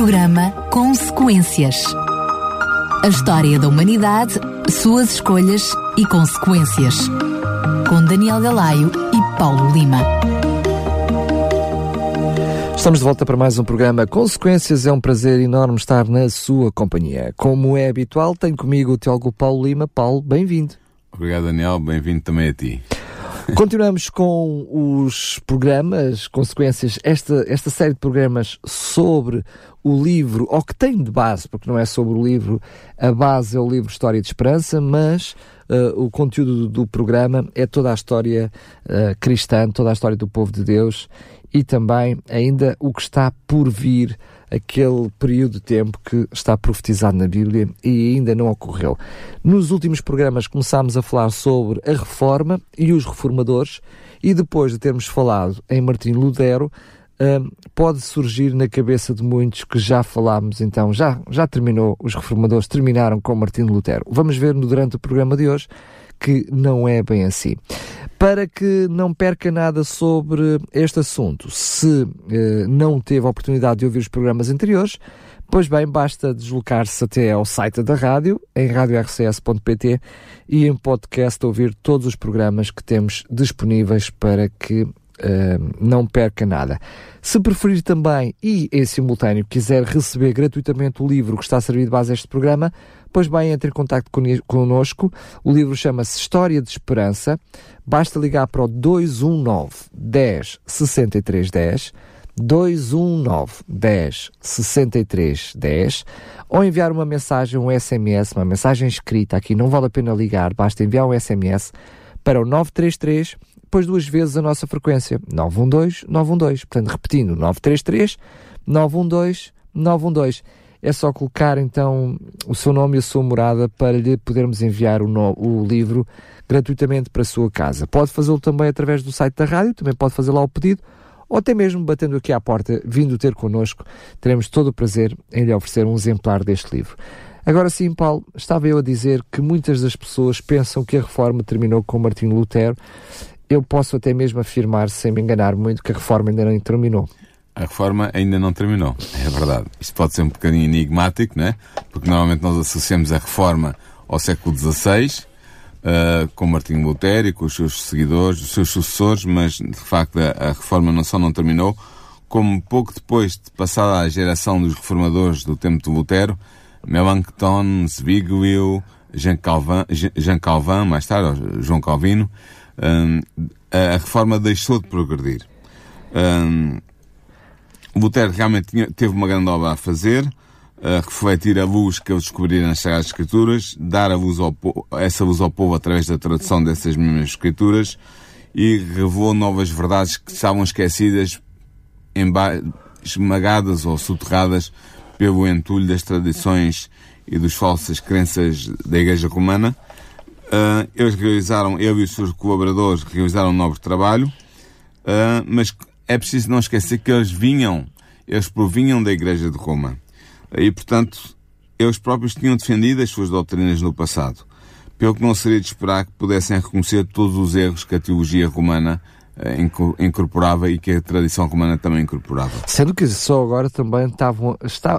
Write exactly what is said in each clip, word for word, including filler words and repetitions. Programa Consequências. A história da humanidade, suas escolhas e consequências. Com Daniel Galaio e Paulo Lima. Estamos de volta para mais um programa Consequências. É um prazer enorme estar na sua companhia. Como é habitual, tenho comigo o teólogo Paulo Lima. Paulo, bem-vindo. Obrigado, Daniel. Bem-vindo também a ti. Continuamos com os programas Consequências, esta, esta série de programas sobre o livro, ou que tem de base, porque não é sobre o livro, a base é o livro História de Esperança, mas uh, o conteúdo do, do programa é toda a história uh, cristã, toda a história do povo de Deus e também ainda o que está por vir, aquele período de tempo que está profetizado na Bíblia e ainda não ocorreu. Nos últimos programas começámos a falar sobre a Reforma e os reformadores, e depois de termos falado em Martim Lutero, um, pode surgir na cabeça de muitos que já falámos, então já, já terminou, os reformadores terminaram com Martim Lutero. Vamos ver durante o programa de hoje que não é bem assim. Para que não perca nada sobre este assunto, se eh, não teve a oportunidade de ouvir os programas anteriores, pois bem, basta deslocar-se até ao site da rádio, em rádio r c s ponto p t, e em podcast ouvir todos os programas que temos disponíveis para que eh, não perca nada. Se preferir também, e em simultâneo quiser receber gratuitamente o livro que está a servir de base a este programa, pois bem, entre em contacto connosco. O livro chama-se História de Esperança. Basta ligar para o dois um nove, dez, sessenta e três dez, dois um nove, dez, sessenta e três dez, ou enviar uma mensagem, um S M S, uma mensagem escrita. Aqui não vale a pena ligar, basta enviar um S M S para o nove três três, depois duas vezes a nossa frequência, nove um dois, nove um dois. Portanto, repetindo, nove três três, nove um dois, nove um dois. É só colocar então o seu nome e a sua morada para lhe podermos enviar o, no, o livro gratuitamente para a sua casa. Pode fazê-lo também através do site da rádio, também pode fazer lá o pedido, ou até mesmo batendo aqui à porta, vindo ter connosco, teremos todo o prazer em lhe oferecer um exemplar deste livro. Agora sim, Paulo, estava eu a dizer que muitas das pessoas pensam que a Reforma terminou com Martinho Lutero. Eu posso até mesmo afirmar, sem me enganar muito, que a Reforma ainda não terminou. A reforma ainda não terminou, é verdade. Isto pode ser um bocadinho enigmático, não é? Porque normalmente nós associamos a reforma ao século dezasseis, uh, com Martinho Lutero e com os seus seguidores, os seus sucessores, mas de facto a, a reforma não só não terminou, como pouco depois de passada a geração dos reformadores do tempo de Lutero, Melanchthon, Zwingli, Jean Calvin, Jean Calvin, mais tarde, João Calvino, uh, a, a reforma deixou de progredir. Uh, Lutero realmente tinha, teve uma grande obra a fazer, a refletir a luz que ele descobriu nas Sagradas Escrituras, dar a luz ao povo, essa luz ao povo através da tradução dessas mesmas Escrituras, e revelou novas verdades que estavam esquecidas, emba- esmagadas ou soterradas pelo entulho das tradições e das falsas crenças da Igreja Romana. Uh, eles realizaram, ele e os seus colaboradores realizaram um nobre trabalho, uh, mas é preciso não esquecer que eles vinham, eles provinham da Igreja de Roma. E, portanto, eles próprios tinham defendido as suas doutrinas no passado, pelo que não seria de esperar que pudessem reconhecer todos os erros que a teologia romana incorporava e que a tradição romana também incorporava. Sendo que só agora também estavam, está,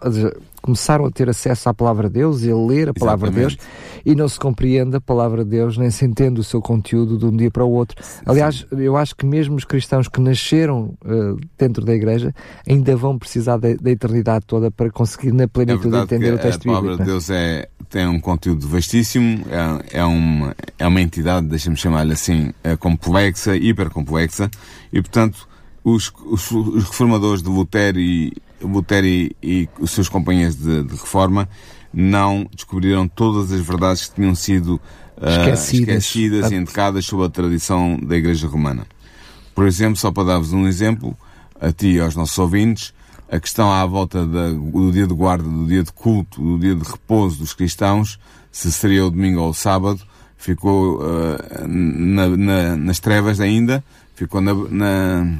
começaram a ter acesso à Palavra de Deus e a ler a Palavra Exatamente. de Deus, e não se compreende a Palavra de Deus, nem se entende o seu conteúdo de um dia para o outro. Aliás, Sim. eu acho que mesmo os cristãos que nasceram uh, dentro da Igreja ainda vão precisar da, da eternidade toda para conseguir na plenitude é entender o texto bíblico. A Palavra de Deus é, tem um conteúdo vastíssimo, é, é, uma, é uma entidade, deixa-me chamar-lhe assim, é complexa, hipercomplexa. E, portanto, os, os, os reformadores de Lutero e, Lutero e, e os seus companheiros de, de reforma não descobriram todas as verdades que tinham sido uh, esquecidas, esquecidas e enterradas sob a tradição da Igreja Romana. Por exemplo, só para dar-vos um exemplo, a ti e aos nossos ouvintes, a questão à volta da, do dia de guarda, do dia de culto, do dia de repouso dos cristãos, se seria o domingo ou o sábado, ficou uh, na, na, nas trevas ainda, ficou na, na,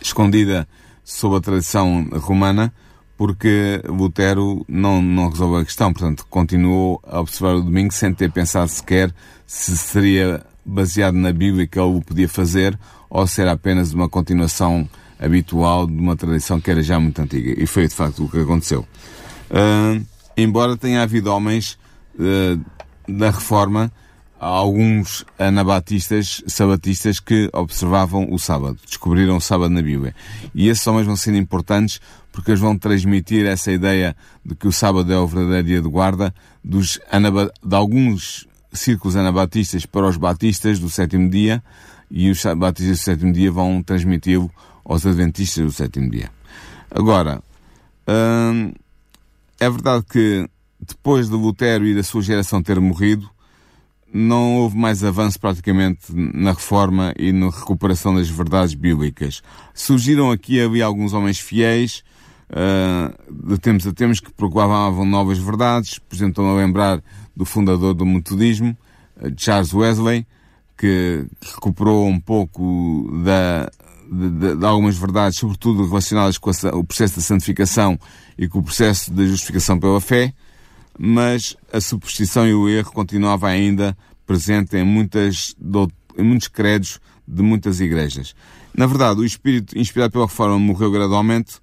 escondida sob a tradição romana, porque Lutero não, não resolveu a questão. Portanto, continuou a observar o domingo sem ter pensado sequer se seria baseado na Bíblia que ele o podia fazer ou se era apenas uma continuação habitual de uma tradição que era já muito antiga. E foi, de facto, o que aconteceu. Uh, embora tenha havido homens uh, da Reforma, alguns anabatistas, sabatistas, que observavam o sábado, descobriram o sábado na Bíblia. E esses homens vão sendo importantes porque eles vão transmitir essa ideia de que o sábado é o verdadeiro dia de guarda dos anab- de alguns círculos anabatistas para os batistas do sétimo dia, e os batistas do sétimo dia vão transmiti-lo aos adventistas do sétimo dia. Agora, hum, é verdade que depois de Lutero e da sua geração ter morrido, não houve mais avanço praticamente na reforma e na recuperação das verdades bíblicas. Surgiram aqui e ali alguns homens fiéis, uh, de tempos a tempos, que proclamavam novas verdades. Por exemplo, estão a lembrar do fundador do metodismo, Charles Wesley, que recuperou um pouco da, de, de algumas verdades, sobretudo relacionadas com a, o processo da santificação e com o processo da justificação pela fé, mas a superstição e o erro continuava ainda presente em, muitas, em muitos credos de muitas igrejas. Na verdade, o espírito inspirado pela reforma morreu gradualmente,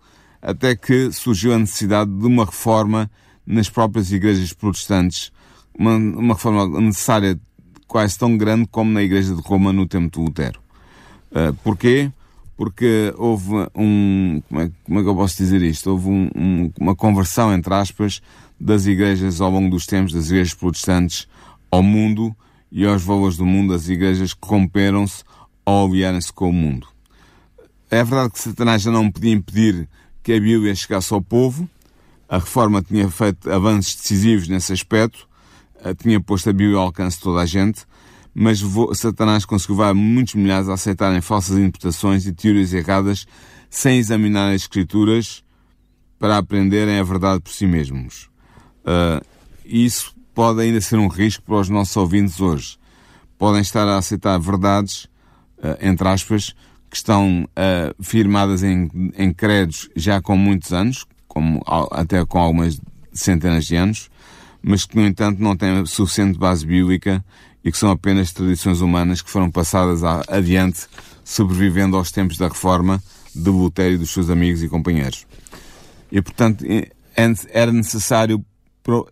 até que surgiu a necessidade de uma reforma nas próprias igrejas protestantes, uma, uma reforma necessária, quase tão grande como na Igreja de Roma no tempo de Lutero. Uh, porquê? Porque houve um... Como é, como é que eu posso dizer isto? Houve um, um, uma conversão, entre aspas, das igrejas ao longo dos tempos, das igrejas protestantes ao mundo e aos valores do mundo. As igrejas corromperam-se ao aliarem-se com o mundo. É verdade que Satanás já não podia impedir que a Bíblia chegasse ao povo. A Reforma tinha feito avanços decisivos nesse aspecto, tinha posto a Bíblia ao alcance de toda a gente, mas Satanás conseguiu levar muitos milhares a aceitarem falsas interpretações e teorias erradas sem examinar as Escrituras para aprenderem a verdade por si mesmos. Uh, isso pode ainda ser um risco para os nossos ouvintes hoje. Podem estar a aceitar verdades, uh, entre aspas, que estão uh, firmadas em, em credos já com muitos anos, como, até com algumas centenas de anos, mas que, no entanto, não têm suficiente base bíblica e que são apenas tradições humanas que foram passadas adiante, sobrevivendo aos tempos da Reforma, de Lutero e dos seus amigos e companheiros. E, portanto, era necessário,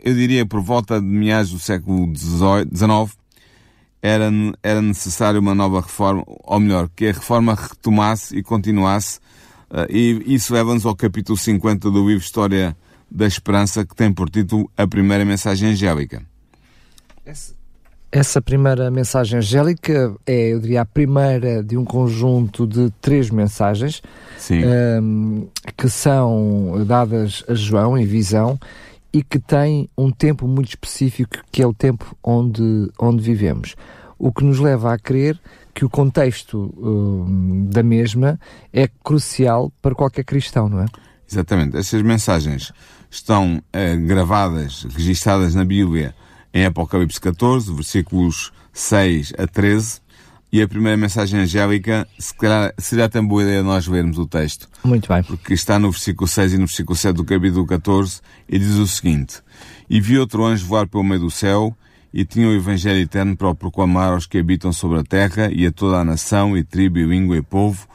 eu diria por volta de meados do século dezoito, dezanove, era, era necessário uma nova reforma, ou melhor, que a reforma retomasse e continuasse. E isso leva-nos ao capítulo cinquenta do livro História da Esperança, que tem por título A Primeira Mensagem Angélica. Essa primeira mensagem angélica é, eu diria, a primeira de um conjunto de três mensagens um, que são dadas a João em visão e que têm um tempo muito específico, que é o tempo onde, onde vivemos. O que nos leva a crer que o contexto um, da mesma é crucial para qualquer cristão, não é? Exatamente. Essas mensagens estão uh, gravadas, registadas na Bíblia em Apocalipse catorze, versículos seis a treze, e a primeira mensagem angélica, se calhar, será até boa ideia nós lermos o texto. Muito bem. Porque está no versículo seis e no versículo sete do capítulo catorze, e diz o seguinte: E vi outro anjo voar pelo meio do céu, e tinha o Evangelho eterno para o proclamar aos que habitam sobre a terra, e a toda a nação, e tribo, e língua, e povo,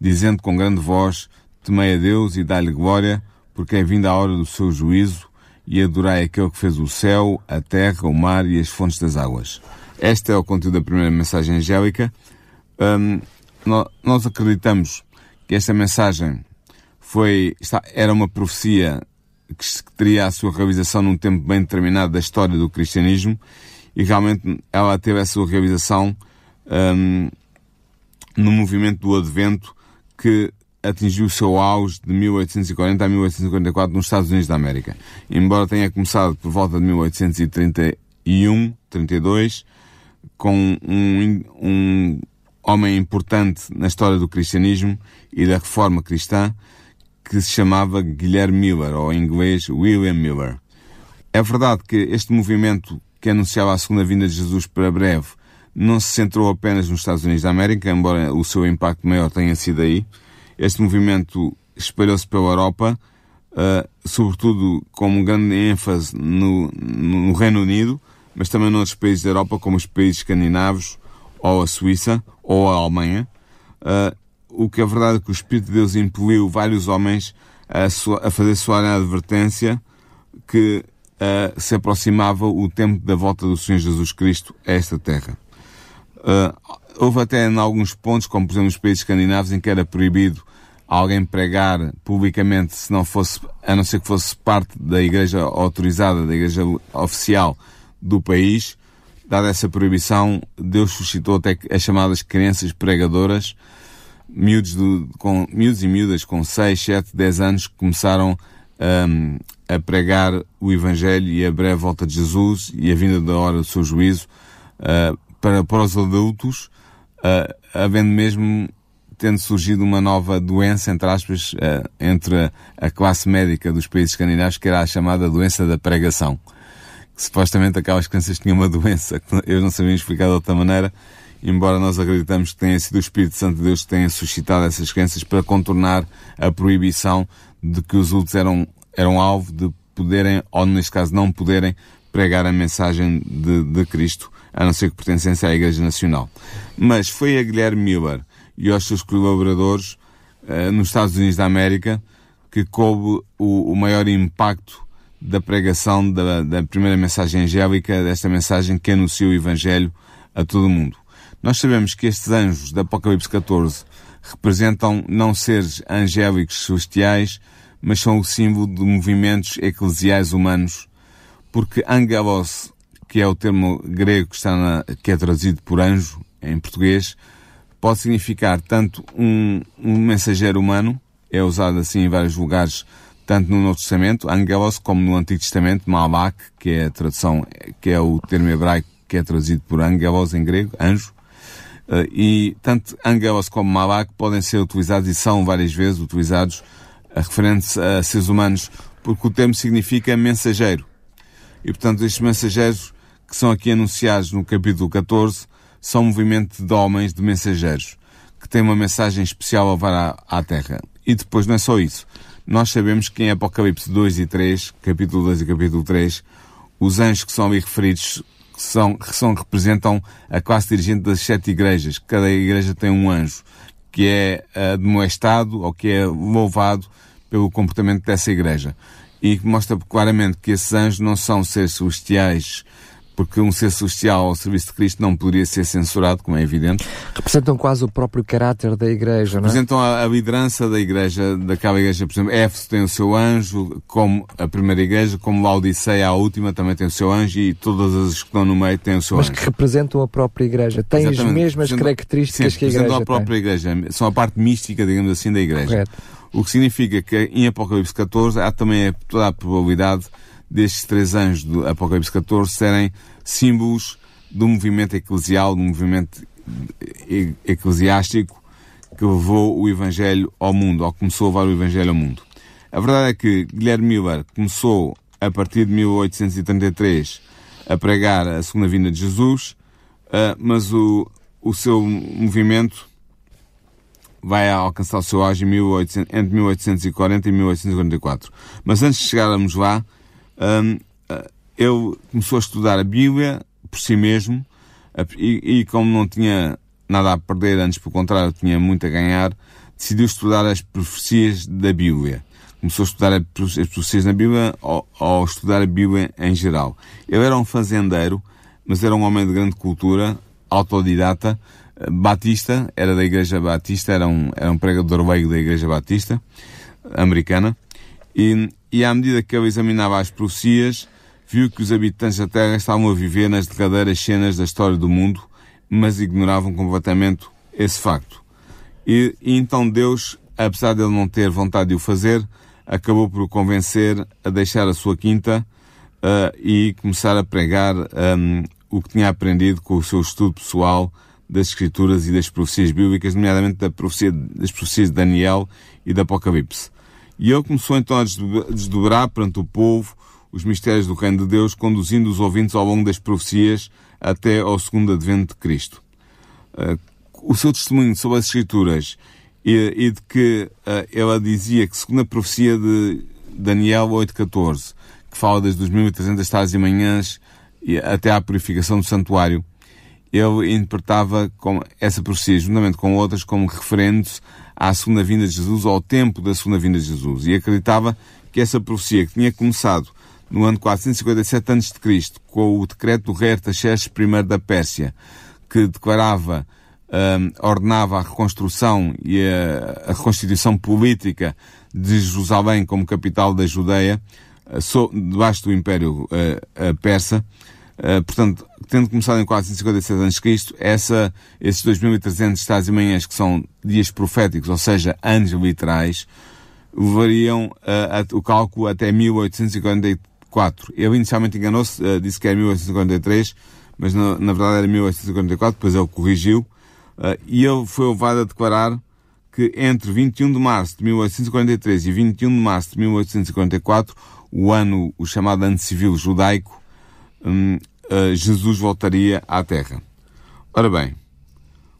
dizendo com grande voz: Temei a Deus e dai-lhe glória, porque é vinda a hora do seu juízo, e adorai aquele que fez o céu, a terra, o mar e as fontes das águas. Este é o conteúdo da primeira mensagem angélica. Um, nós acreditamos que esta mensagem foi, está, era uma profecia que teria a sua realização num tempo bem determinado da história do cristianismo, e realmente ela teve a sua realização um, no movimento do Advento, que atingiu o seu auge de mil oitocentos e quarenta a mil oitocentos e quarenta e quatro nos Estados Unidos da América. Embora tenha começado por volta de mil oitocentos e trinta e um, trinta e dois, com um, um homem importante na história do cristianismo e da reforma cristã, que se chamava Guilherme Miller, ou em inglês William Miller. É verdade que este movimento, que anunciava a segunda vinda de Jesus para breve, não se centrou apenas nos Estados Unidos da América, embora o seu impacto maior tenha sido aí. Este movimento espalhou-se pela Europa, uh, sobretudo com um grande ênfase no, no Reino Unido, mas também noutros países da Europa, como os países escandinavos, ou a Suíça, ou a Alemanha. Uh, o que a verdade é que o Espírito de Deus impeliu vários homens a, so, a fazer soar a advertência que uh, se aproximava o tempo da volta do Senhor Jesus Cristo a esta terra. Uh, houve até em alguns pontos, como por exemplo nos países escandinavos, em que era proibido alguém pregar publicamente, se não fosse, a não ser que fosse parte da igreja autorizada, da igreja oficial do país. Dada essa proibição, Deus suscitou até as chamadas crianças pregadoras. Miúdos, do, com, miúdos e miúdas com seis, sete, dez anos começaram um, a pregar o Evangelho e a breve volta de Jesus e a vinda da hora do seu juízo uh, para, para os adultos, uh, havendo mesmo tendo surgido uma nova doença, entre aspas, uh, entre a, a classe médica dos países escandinavos, que era a chamada doença da pregação. Que, supostamente aquelas crianças tinham uma doença que eu não sabia explicar de outra maneira, embora nós acreditamos que tenha sido o Espírito Santo de Deus que tenha suscitado essas crenças para contornar a proibição de que os adultos eram, eram alvo de poderem, ou neste caso não poderem, pregar a mensagem de, de Cristo, a não ser que pertencessem à Igreja Nacional. Mas foi a Guilherme Miller e aos seus colaboradores eh, nos Estados Unidos da América que coube o, o maior impacto da pregação da, da primeira mensagem angélica, desta mensagem que anuncia o Evangelho a todo o mundo. Nós sabemos que estes anjos de Apocalipse catorze representam não seres angélicos celestiais, mas são o símbolo de movimentos eclesiais humanos, porque angelos, que é o termo grego que, está na, que é traduzido por anjo em português, pode significar tanto um, um mensageiro humano, é usado assim em vários lugares, tanto no Novo Testamento, angelos, como no Antigo Testamento, malak, que é a tradução, que é o termo hebraico que é traduzido por angelos em grego, anjo. Uh, e tanto angelos como malak podem ser utilizados, e são várias vezes utilizados, referentes a seres humanos, porque o termo significa mensageiro. E, portanto, estes mensageiros que são aqui anunciados no capítulo catorze são um movimento de homens, de mensageiros, que têm uma mensagem especial a levar à, à Terra. E depois não é só isso. Nós sabemos que em Apocalipse dois e três, capítulo dois e capítulo três, os anjos que são ali referidos que são, que são, representam a classe dirigente das sete igrejas. Cada igreja tem um anjo que é admoestado ou que é louvado pelo comportamento dessa igreja. E que mostra claramente que esses anjos não são seres celestiais, porque um ser celestial ao serviço de Cristo não poderia ser censurado, como é evidente. Representam quase o próprio caráter da igreja, não é? Representam a, a liderança da igreja, daquela igreja. Por exemplo, Éfeso tem o seu anjo, como a primeira igreja, como Laodiceia, a última, também tem o seu anjo, e todas as que estão no meio têm o seu Mas anjo. Mas que representam a própria igreja. Têm Exatamente. as mesmas características Sim, que a igreja tem. Representam a própria igreja. São a parte mística, digamos assim, da igreja. Correto. O que significa que em Apocalipse catorze há também toda a probabilidade destes três anjos do Apocalipse catorze serem símbolos do movimento eclesial, do movimento eclesiástico que levou o Evangelho ao mundo, ou começou a levar o Evangelho ao mundo. A verdade é que Guilherme Miller começou, a partir de mil oitocentos e trinta e três, a pregar a segunda vinda de Jesus, mas o, o seu movimento vai alcançar o seu auge entre mil oitocentos e quarenta e mil oitocentos e quarenta e quatro. Mas antes de chegarmos lá, Um, ele começou a estudar a Bíblia por si mesmo e, e como não tinha nada a perder, antes pelo contrário, tinha muito a ganhar, decidiu estudar as profecias da Bíblia. Começou a estudar as profecias na Bíblia ou, ou estudar a Bíblia em geral. Ele era um fazendeiro, mas era um homem de grande cultura, autodidata, batista, era da Igreja Batista, era um, era um pregador leigo da Igreja Batista americana. E, e à medida que ele examinava as profecias, viu que os habitantes da Terra estavam a viver nas derradeiras cenas da história do mundo, mas ignoravam completamente esse facto. E, e então Deus, apesar de ele não ter vontade de o fazer, acabou por o convencer a deixar a sua quinta uh, e começar a pregar um, o que tinha aprendido com o seu estudo pessoal das Escrituras e das profecias bíblicas, nomeadamente da profecia, das profecias de Daniel e do Apocalipse. E ele começou então a desdobrar perante o povo os mistérios do Reino de Deus, conduzindo os ouvintes ao longo das profecias até ao segundo advento de Cristo. Uh, o seu testemunho sobre as Escrituras e, e de que uh, ela dizia que, segundo a profecia de Daniel oito catorze, que fala das duas mil e trezentas tardes e manhãs e até à purificação do santuário, ele interpretava com essa profecia, juntamente com outras, como referendo-se à segunda vinda de Jesus, ao tempo da segunda vinda de Jesus, e acreditava que essa profecia, que tinha começado no ano quatrocentos e cinquenta e sete antes de Cristo, com o decreto do rei Artaxerxes I da Pérsia, que declarava, um, ordenava a reconstrução e a, a reconstituição política de Jerusalém como capital da Judeia, uh, so, debaixo do Império uh, uh, Persa. Uh, portanto, tendo começado em quatrocentos e cinquenta e sete antes de Cristo, essa, esses dois mil e trezentos tardes e manhãs, que são dias proféticos, ou seja, anos literais, levariam uh, a, o cálculo até mil oitocentos e quarenta e três. Ele inicialmente enganou-se, uh, disse que era mil oitocentos e cinquenta e três, mas na, na verdade era mil oitocentos e cinquenta e quatro, depois ele corrigiu, uh, e ele foi levado a declarar que entre vinte e um de março de mil oitocentos e quarenta e três e vinte e um de março de mil oitocentos e cinquenta e quatro, o ano, o chamado ano civil judaico, um, uh, Jesus voltaria à Terra. Ora bem,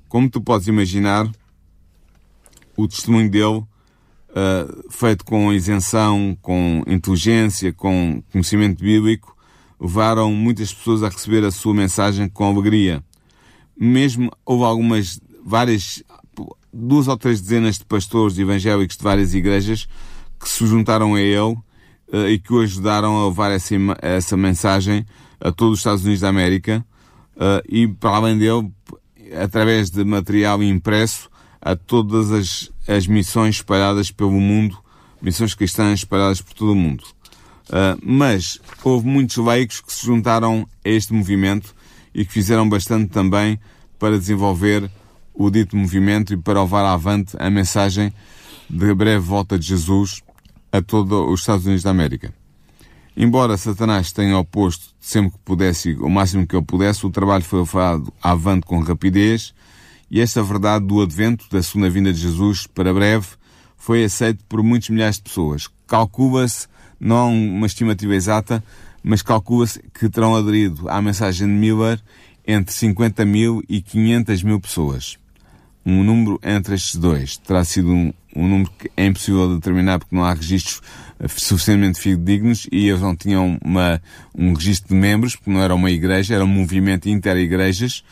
como tu podes imaginar, o testemunho dele, Uh, feito com isenção, com inteligência, com conhecimento bíblico, levaram muitas pessoas a receber a sua mensagem com alegria. Mesmo houve algumas, várias, duas ou três dezenas de pastores evangélicos de várias igrejas que se juntaram a ele uh, e que o ajudaram a levar essa, essa mensagem a todos os Estados Unidos da América, uh, e para além dele, através de material impresso, a todas as, as missões espalhadas pelo mundo, missões cristãs espalhadas por todo o mundo. Uh, mas houve muitos leigos que se juntaram a este movimento e que fizeram bastante também para desenvolver o dito movimento e para levar avante a mensagem de breve volta de Jesus a todos os Estados Unidos da América. Embora Satanás tenha oposto sempre que pudesse, o máximo que ele pudesse, o trabalho foi levado avante com rapidez, e esta verdade do advento da segunda vinda de Jesus para breve foi aceita por muitos milhares de pessoas. Calcula-se, não há uma estimativa exata, mas calcula-se que terão aderido à mensagem de Miller entre cinquenta mil e quinhentas mil pessoas. Um número entre estes dois terá sido um, um número que é impossível de determinar, porque não há registros suficientemente fidedignos e eles não tinham uma, um registro de membros, porque não era uma igreja, era um movimento inter-igrejas.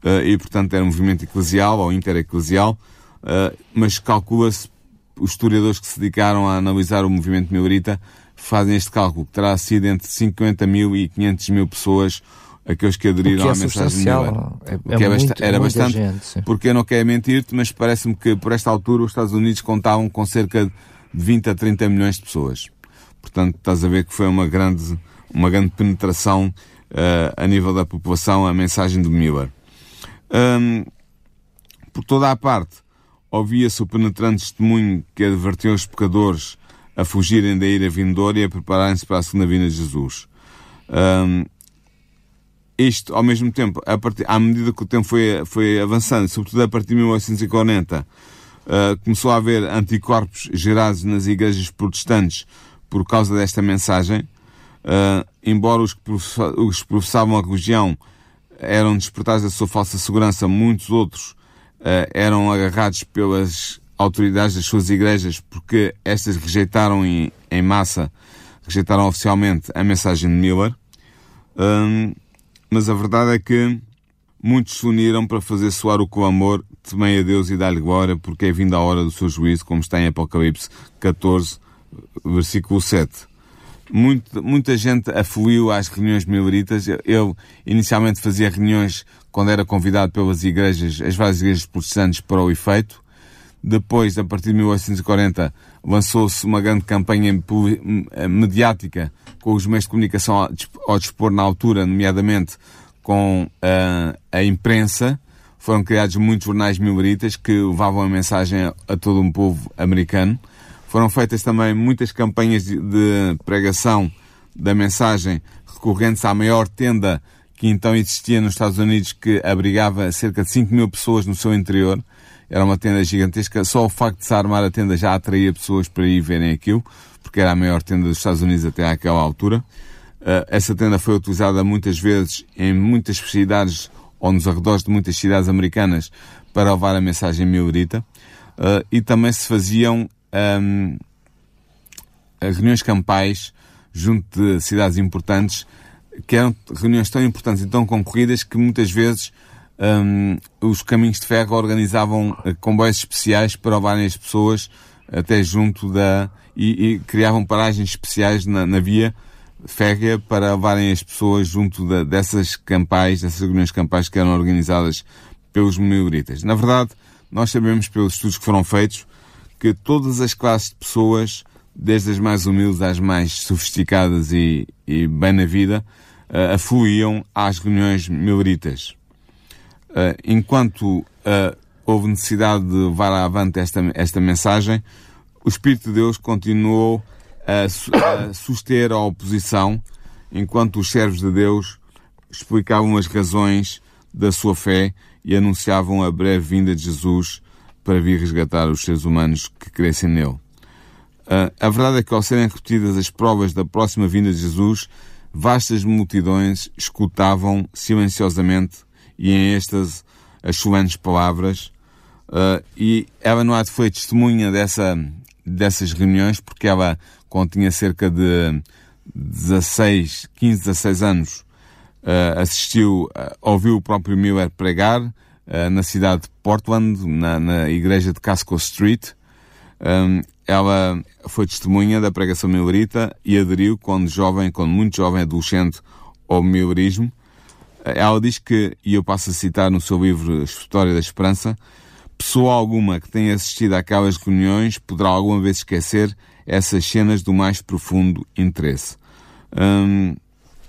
Uh, e, portanto, era um movimento eclesial ou inter-eclesial, uh, mas calcula-se, os historiadores que se dedicaram a analisar o movimento millerita fazem este cálculo, que terá sido entre cinquenta mil e quinhentas mil pessoas aqueles que aderiram que é à mensagem de Miller. É, é que é muito, bast- era bastante, gente, porque eu não quero mentir-te, mas parece-me que por esta altura os Estados Unidos contavam com cerca de vinte a trinta milhões de pessoas. Portanto, estás a ver que foi uma grande, uma grande penetração uh, a nível da população, a mensagem de Miller. Um, por toda a parte ouvia-se o penetrante testemunho que advertiu os pecadores a fugirem da ira vindoura e a prepararem-se para a segunda vinda de Jesus. Um, isto ao mesmo tempo, a partir, à medida que o tempo foi, foi avançando, sobretudo a partir de mil oitocentos e quarenta, uh, começou a haver anticorpos gerados nas igrejas protestantes por causa desta mensagem, uh, embora os que professa, os professavam a religião eram despertados da sua falsa segurança, muitos outros uh, eram agarrados pelas autoridades das suas igrejas, porque estas rejeitaram em, em massa, rejeitaram oficialmente a mensagem de Miller. Um, mas a verdade é que muitos se uniram para fazer soar o clamor, temei a Deus e dá-lhe glória, porque é vinda a hora do seu juízo, como está em Apocalipse catorze, versículo sete. Muito, muita gente afluiu às reuniões milleritas. Eu inicialmente fazia reuniões quando era convidado pelas igrejas, as várias igrejas protestantes, para o efeito. Depois, a partir de mil oitocentos e quarenta, lançou-se uma grande campanha mediática com os meios de comunicação ao dispor na altura, nomeadamente com a, a imprensa. Foram criados muitos jornais milleritas que levavam a mensagem a todo um povo americano. Foram feitas também muitas campanhas de pregação da mensagem, recorrentes à maior tenda que então existia nos Estados Unidos, que abrigava cerca de cinco mil pessoas no seu interior. Era uma tenda gigantesca. Só o facto de se armar a tenda já atraía pessoas para ir verem aquilo, porque era a maior tenda dos Estados Unidos até àquela altura. Essa tenda foi utilizada muitas vezes em muitas cidades, ou nos arredores de muitas cidades americanas, para levar a mensagem millerita. E também se faziam Um, reuniões campais junto de cidades importantes, que eram reuniões tão importantes e tão concorridas que muitas vezes um, os caminhos de ferro organizavam comboios especiais para levarem as pessoas até junto da... E, e criavam paragens especiais na, na via férrea para levarem as pessoas junto da, dessas campais, dessas reuniões campais que eram organizadas pelos maioritas. Na verdade, nós sabemos pelos estudos que foram feitos que todas as classes de pessoas, desde as mais humildes às mais sofisticadas e, e bem na vida, uh, afluíam às reuniões maioritas. Uh, enquanto uh, houve necessidade de levar avante esta, esta mensagem, o Espírito de Deus continuou a, su- a suster a oposição, enquanto os servos de Deus explicavam as razões da sua fé e anunciavam a breve vinda de Jesus para vir resgatar os seres humanos que crescem nele. Uh, a verdade é que, ao serem repetidas as provas da próxima vinda de Jesus, vastas multidões escutavam silenciosamente e em êxtase as solenes palavras. Uh, e Evan White foi testemunha dessa, dessas reuniões, porque ela, quando tinha cerca de dezasseis, quinze, dezasseis anos, uh, assistiu, uh, ouviu o próprio Miller pregar uh, na cidade de Portland, na, na igreja de Casco Street. Um, ela foi testemunha da pregação millerita e aderiu quando jovem, quando muito jovem, adolescente, ao millerismo. Ela diz que, e eu passo a citar no seu livro História da Esperança, pessoa alguma que tenha assistido àquelas reuniões poderá alguma vez esquecer essas cenas do mais profundo interesse. Hum,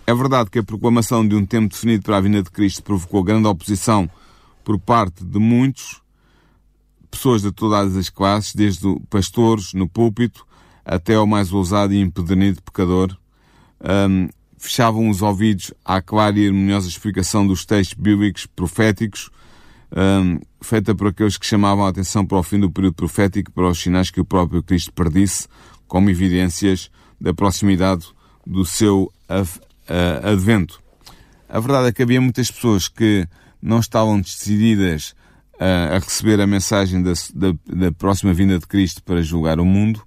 é verdade que a proclamação de um tempo definido para a vinda de Cristo provocou grande oposição por parte de muitos, pessoas de todas as classes, desde pastores no púlpito até ao mais ousado e impedernido pecador. Um, fechavam os ouvidos à clara e harmoniosa explicação dos textos bíblicos proféticos, um, feita por aqueles que chamavam a atenção para o fim do período profético, para os sinais que o próprio Cristo perdisse, como evidências da proximidade do seu av- uh, advento. A verdade é que havia muitas pessoas que não estavam decididas a receber a mensagem da, da, da próxima vinda de Cristo para julgar o mundo,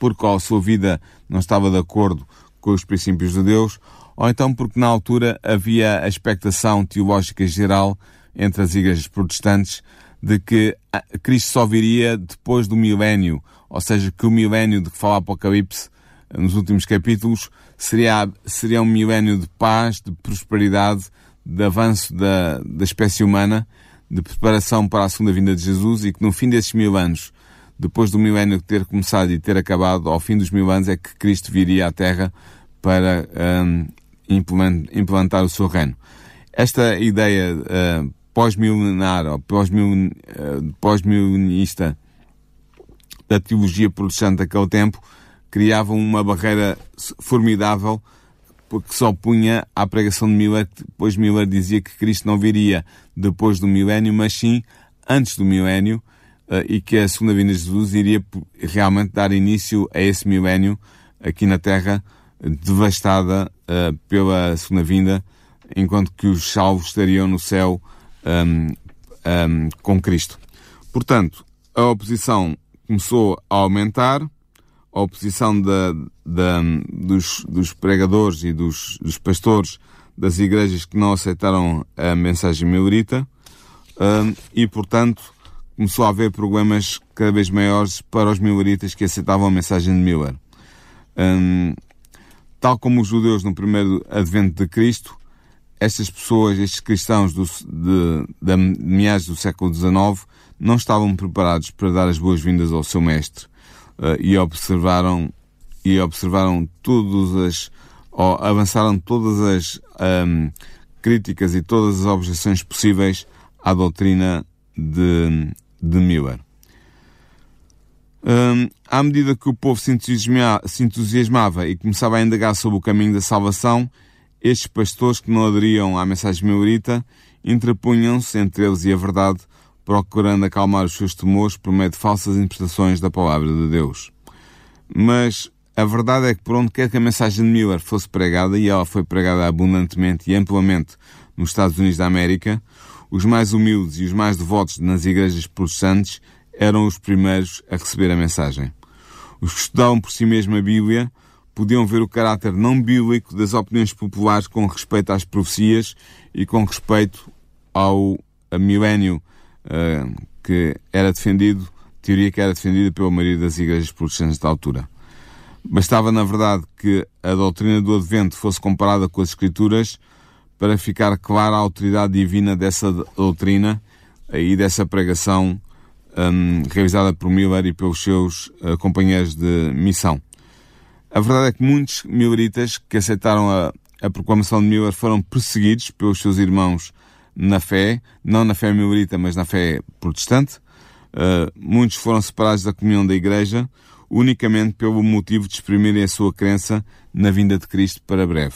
porque a sua vida não estava de acordo com os princípios de Deus, ou então porque na altura havia a expectação teológica geral entre as igrejas protestantes de que Cristo só viria depois do milénio, ou seja, que o milénio de que fala Apocalipse nos últimos capítulos seria, seria um milénio de paz, de prosperidade, de avanço da, da espécie humana, de preparação para a segunda vinda de Jesus, e que no fim desses mil anos, depois do milénio ter começado e ter acabado, ao fim dos mil anos é que Cristo viria à Terra para um, implementar o seu reino. Esta ideia uh, pós-milenar ou pós-milenista da teologia protestante daquele tempo criava uma barreira formidável, porque só punha à pregação de Miller, pois Miller dizia que Cristo não viria depois do milénio, mas sim antes do milénio, e que a segunda vinda de Jesus iria realmente dar início a esse milénio aqui na Terra, devastada pela segunda vinda, enquanto que os salvos estariam no céu um, um, com Cristo. Portanto, a oposição começou a aumentar, a oposição da, da, dos, dos pregadores e dos, dos pastores das igrejas que não aceitaram a mensagem milerita, um, e, portanto, começou a haver problemas cada vez maiores para os mileritas que aceitavam a mensagem de Miller. Um, tal como os judeus no primeiro advento de Cristo, estas pessoas, estes cristãos do, de, de meados do século dezenove, não estavam preparados para dar as boas-vindas ao seu mestre. Uh, e observaram e observaram todas as ou avançaram todas as um, críticas e todas as objeções possíveis à doutrina de, de Miller. Um, à medida que o povo se entusiasmava, se entusiasmava e começava a indagar sobre o caminho da salvação, estes pastores que não aderiam à mensagem millerita interpunham-se entre eles e a verdade, procurando acalmar os seus temores por meio de falsas interpretações da palavra de Deus. Mas a verdade é que, por onde quer que a mensagem de Miller fosse pregada, e ela foi pregada abundantemente e amplamente nos Estados Unidos da América, os mais humildes e os mais devotos nas igrejas protestantes eram os primeiros a receber a mensagem. Os que estudavam por si mesmos a Bíblia podiam ver o caráter não bíblico das opiniões populares com respeito às profecias e com respeito ao milénio uh, que era defendido, teoria que era defendida pela maioria das igrejas protestantes da altura. Bastava, na verdade, que a doutrina do Advento fosse comparada com as Escrituras para ficar clara a autoridade divina dessa doutrina e dessa pregação um, realizada por Miller e pelos seus uh, companheiros de missão. A verdade é que muitos milleritas que aceitaram a, a proclamação de Miller foram perseguidos pelos seus irmãos na fé, não na fé millerita, mas na fé protestante. Uh, muitos foram separados da comunhão da Igreja unicamente pelo motivo de exprimirem a sua crença na vinda de Cristo para breve.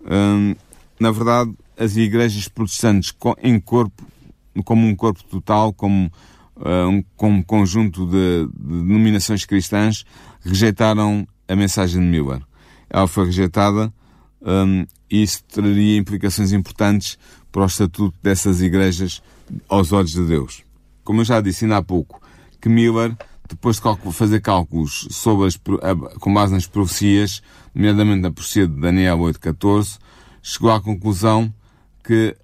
Uh, na verdade, as igrejas protestantes em corpo, como um corpo total, como uh, um como conjunto de, de denominações cristãs, rejeitaram a mensagem de Miller. Ela foi rejeitada um, e isso traria implicações importantes para o estatuto dessas igrejas aos olhos de Deus. Como eu já disse ainda há pouco, que Miller, depois de cálculo, fazer cálculos sobre as, a, com base nas profecias, nomeadamente na profecia de Daniel oito catorze, chegou à conclusão que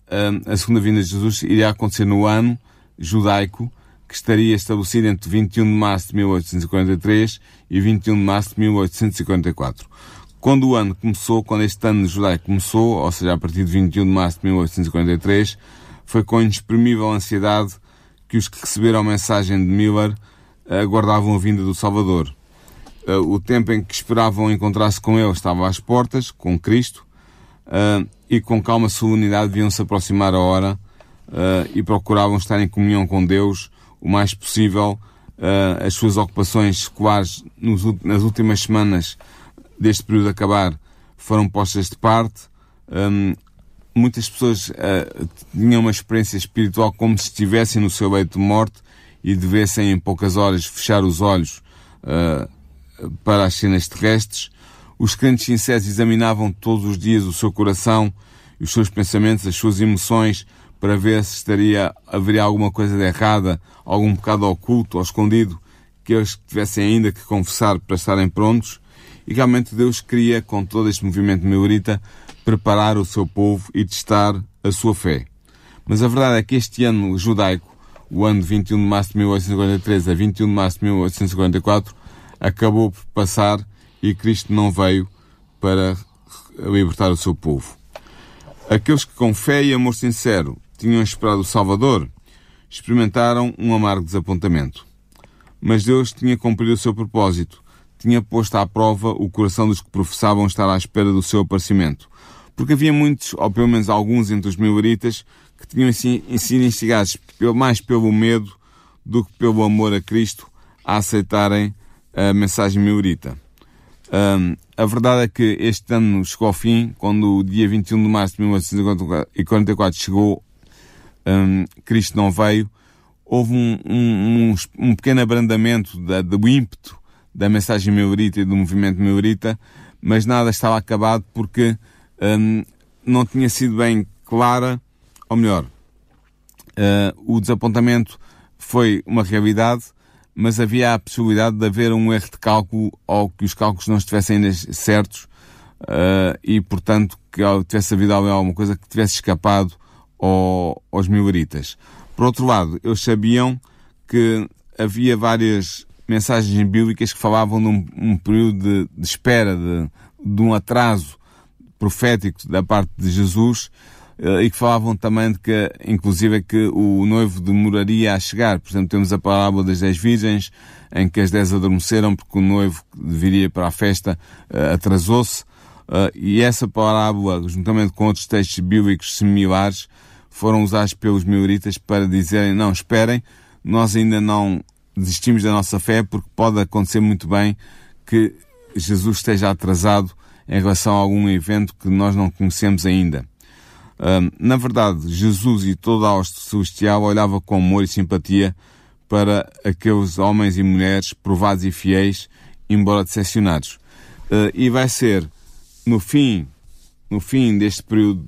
um, a segunda vinda de Jesus iria acontecer no ano judaico, que estaria estabelecido entre vinte e um de março de mil oitocentos e quarenta e três e vinte e um de março de mil oitocentos e quarenta e quatro. Quando o ano começou, quando este ano judaico começou, ou seja, a partir de vinte e um de março de mil oitocentos e quarenta e três, foi com inexprimível ansiedade que os que receberam a mensagem de Miller aguardavam a vinda do Salvador. O tempo em que esperavam encontrar-se com ele estava às portas, com Cristo, e com calma e solenidade deviam-se aproximar a hora e procuravam estar em comunhão com Deus o mais possível. As suas ocupações seculares nas últimas semanas deste período a acabar foram postas de parte. Muitas pessoas uh, tinham uma experiência espiritual como se estivessem no seu leito de morte e devessem em poucas horas fechar os olhos uh, para as cenas terrestres. Os crentes sinceros examinavam todos os dias o seu coração, os seus pensamentos, as suas emoções, para ver se estaria, haveria alguma coisa de errada, algum pecado oculto ou escondido que eles tivessem ainda que confessar para estarem prontos. E realmente Deus queria, com todo este movimento millerita, preparar o seu povo e testar a sua fé. Mas a verdade é que este ano judaico, o ano de vinte e um de março de mil oitocentos e quarenta e três a vinte e um de março de mil oitocentos e quarenta e quatro, acabou por passar e Cristo não veio para libertar o seu povo. Aqueles que com fé e amor sincero tinham esperado o Salvador, experimentaram um amargo desapontamento. Mas Deus tinha cumprido o seu propósito, tinha posto à prova o coração dos que professavam estar à espera do seu aparecimento. Porque havia muitos, ou pelo menos alguns entre os milleritas, que tinham sido instigados mais pelo medo do que pelo amor a Cristo a aceitarem a mensagem millerita. Um, a verdade é que este ano chegou ao fim, quando o dia vinte e um de março de mil oitocentos e quarenta e quatro chegou, um, Cristo não veio. Houve um, um, um pequeno abrandamento da, do ímpeto da mensagem millerita e do movimento millerita, mas nada estava acabado porque um, não tinha sido bem clara, ou melhor, uh, o desapontamento foi uma realidade, mas havia a possibilidade de haver um erro de cálculo ou que os cálculos não estivessem ainda certos uh, e, portanto, que tivesse havido alguma coisa que tivesse escapado ao, aos milleritas. Por outro lado, eles sabiam que havia várias mensagens bíblicas que falavam de um, um período de, de espera, de, de um atraso profético da parte de Jesus e que falavam também de que, inclusive, que o noivo demoraria a chegar. Por exemplo, temos a parábola das dez virgens, em que as dez adormeceram porque o noivo que viria para a festa atrasou-se, e essa parábola, juntamente com outros textos bíblicos similares, foram usados pelos milleritas para dizerem: não, esperem, nós ainda não desistimos da nossa fé, porque pode acontecer muito bem que Jesus esteja atrasado em relação a algum evento que nós não conhecemos ainda. Um, na verdade, Jesus e toda a hoste celestial olhava com amor e simpatia para aqueles homens e mulheres provados e fiéis, embora decepcionados. Uh, e vai ser no fim, no fim deste período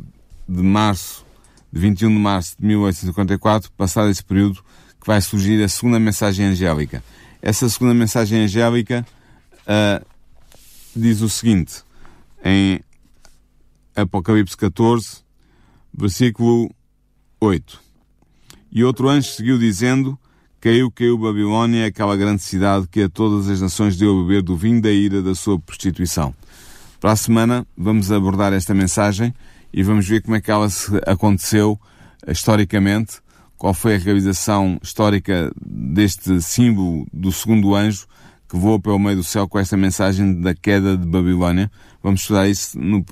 de março, de vinte e um de março de mil oitocentos e quarenta e quatro, passado esse período, que vai surgir a segunda mensagem angélica. Essa segunda mensagem angélica uh, diz o seguinte, em Apocalipse catorze, versículo oito. E outro anjo seguiu dizendo: Caiu, caiu Babilônia, aquela grande cidade que a todas as nações deu a beber do vinho da ira da sua prostituição. Para a semana vamos abordar esta mensagem e vamos ver como é que ela aconteceu historicamente, qual foi a realização histórica deste símbolo do segundo anjo que voa pelo meio do céu com esta mensagem da queda de Babilônia. Vamos estudar isso no,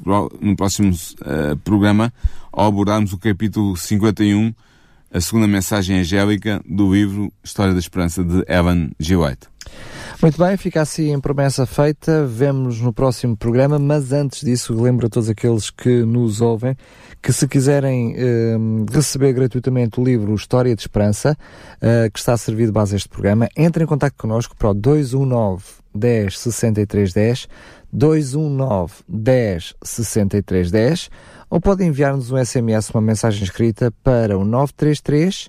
no próximo uh, programa, ao abordarmos o capítulo cinquenta e um, a segunda mensagem angélica do livro História da Esperança, de Evan G. White. Muito bem, fica assim em promessa feita. Vemo-nos no próximo programa, mas antes disso lembro a todos aqueles que nos ouvem que, se quiserem eh, receber gratuitamente o livro História de Esperança, eh, que está a servir de base a este programa, entrem em contacto connosco para o dois um nove, dez, sessenta e três, dez, dois um nove, dez, sessenta e três, dez, ou podem enviar-nos um S M S, uma mensagem escrita para o nove três três,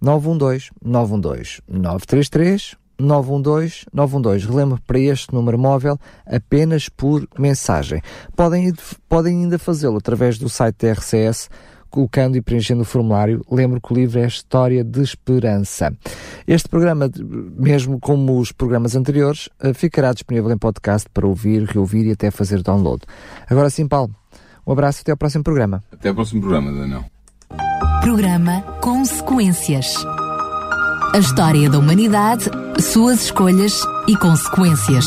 nove um dois, nove um dois, nove três três, nove um dois, nove um dois. Relembro, para este número móvel, apenas por mensagem. Podem, podem ainda fazê-lo através do site da R C S, colocando e preenchendo o formulário. Lembro que o livro é História de Esperança. Este programa, mesmo como os programas anteriores, ficará disponível em podcast para ouvir, reouvir e até fazer download. Agora sim, Paulo, um abraço e até ao próximo programa. Até ao próximo programa, Daniel. Programa Consequências. A história da humanidade, suas escolhas e consequências.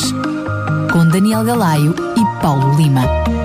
Com Daniel Galaio e Paulo Lima.